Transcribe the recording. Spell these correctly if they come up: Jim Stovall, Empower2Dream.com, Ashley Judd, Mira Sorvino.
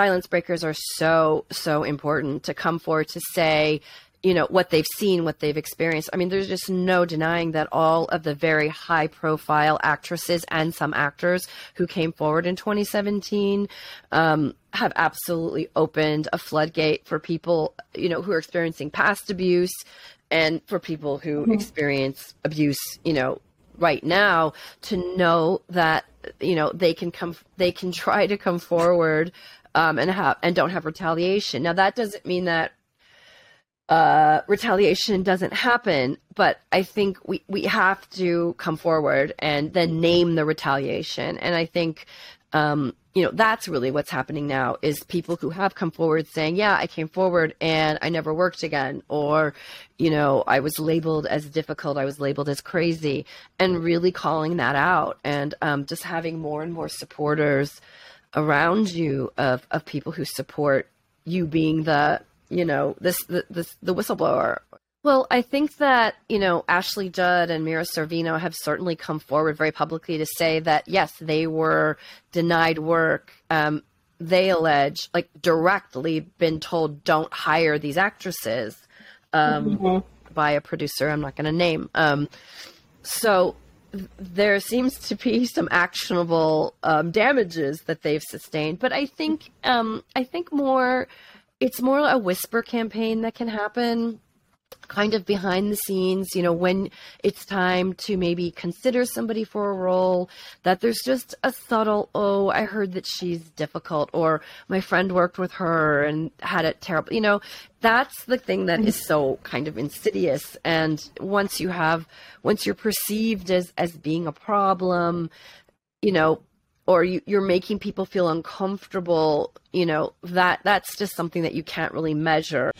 silence breakers are so important, to come forward to say, you know, what they've seen, what they've experienced. I mean, there's just no denying that all of the very high profile actresses and some actors who came forward in 2017 have absolutely opened a floodgate for people, you know, who are experiencing past abuse, and for people who mm-hmm. experience abuse, you know, right now, to know that, you know, they can try to come forward and don't have retaliation. Now, that doesn't mean that retaliation doesn't happen, but I think we have to come forward and then name the retaliation. And I think, you know, that's really what's happening now, is people who have come forward saying, yeah, I came forward and I never worked again, or, you know, I was labeled as difficult, I was labeled as crazy, and really calling that out, and just having more and more supporters around you of people who support you being the, you know, the whistleblower. Well, I think that, you know, Ashley Judd and Mira Sorvino have certainly come forward very publicly to say that, yes, they were denied work. They allege, like, directly been told, don't hire these actresses mm-hmm. by a producer I'm not going to name. So there seems to be some actionable damages that they've sustained. But I think more, it's more a whisper campaign that can happen kind of behind the scenes, you know, when it's time to maybe consider somebody for a role, that there's just a subtle, oh, I heard that she's difficult, or my friend worked with her and had it terrible. You know, that's the thing that is so kind of insidious. And once you're perceived as being a problem, you know, or you're making people feel uncomfortable, you know, that's just something that you can't really measure.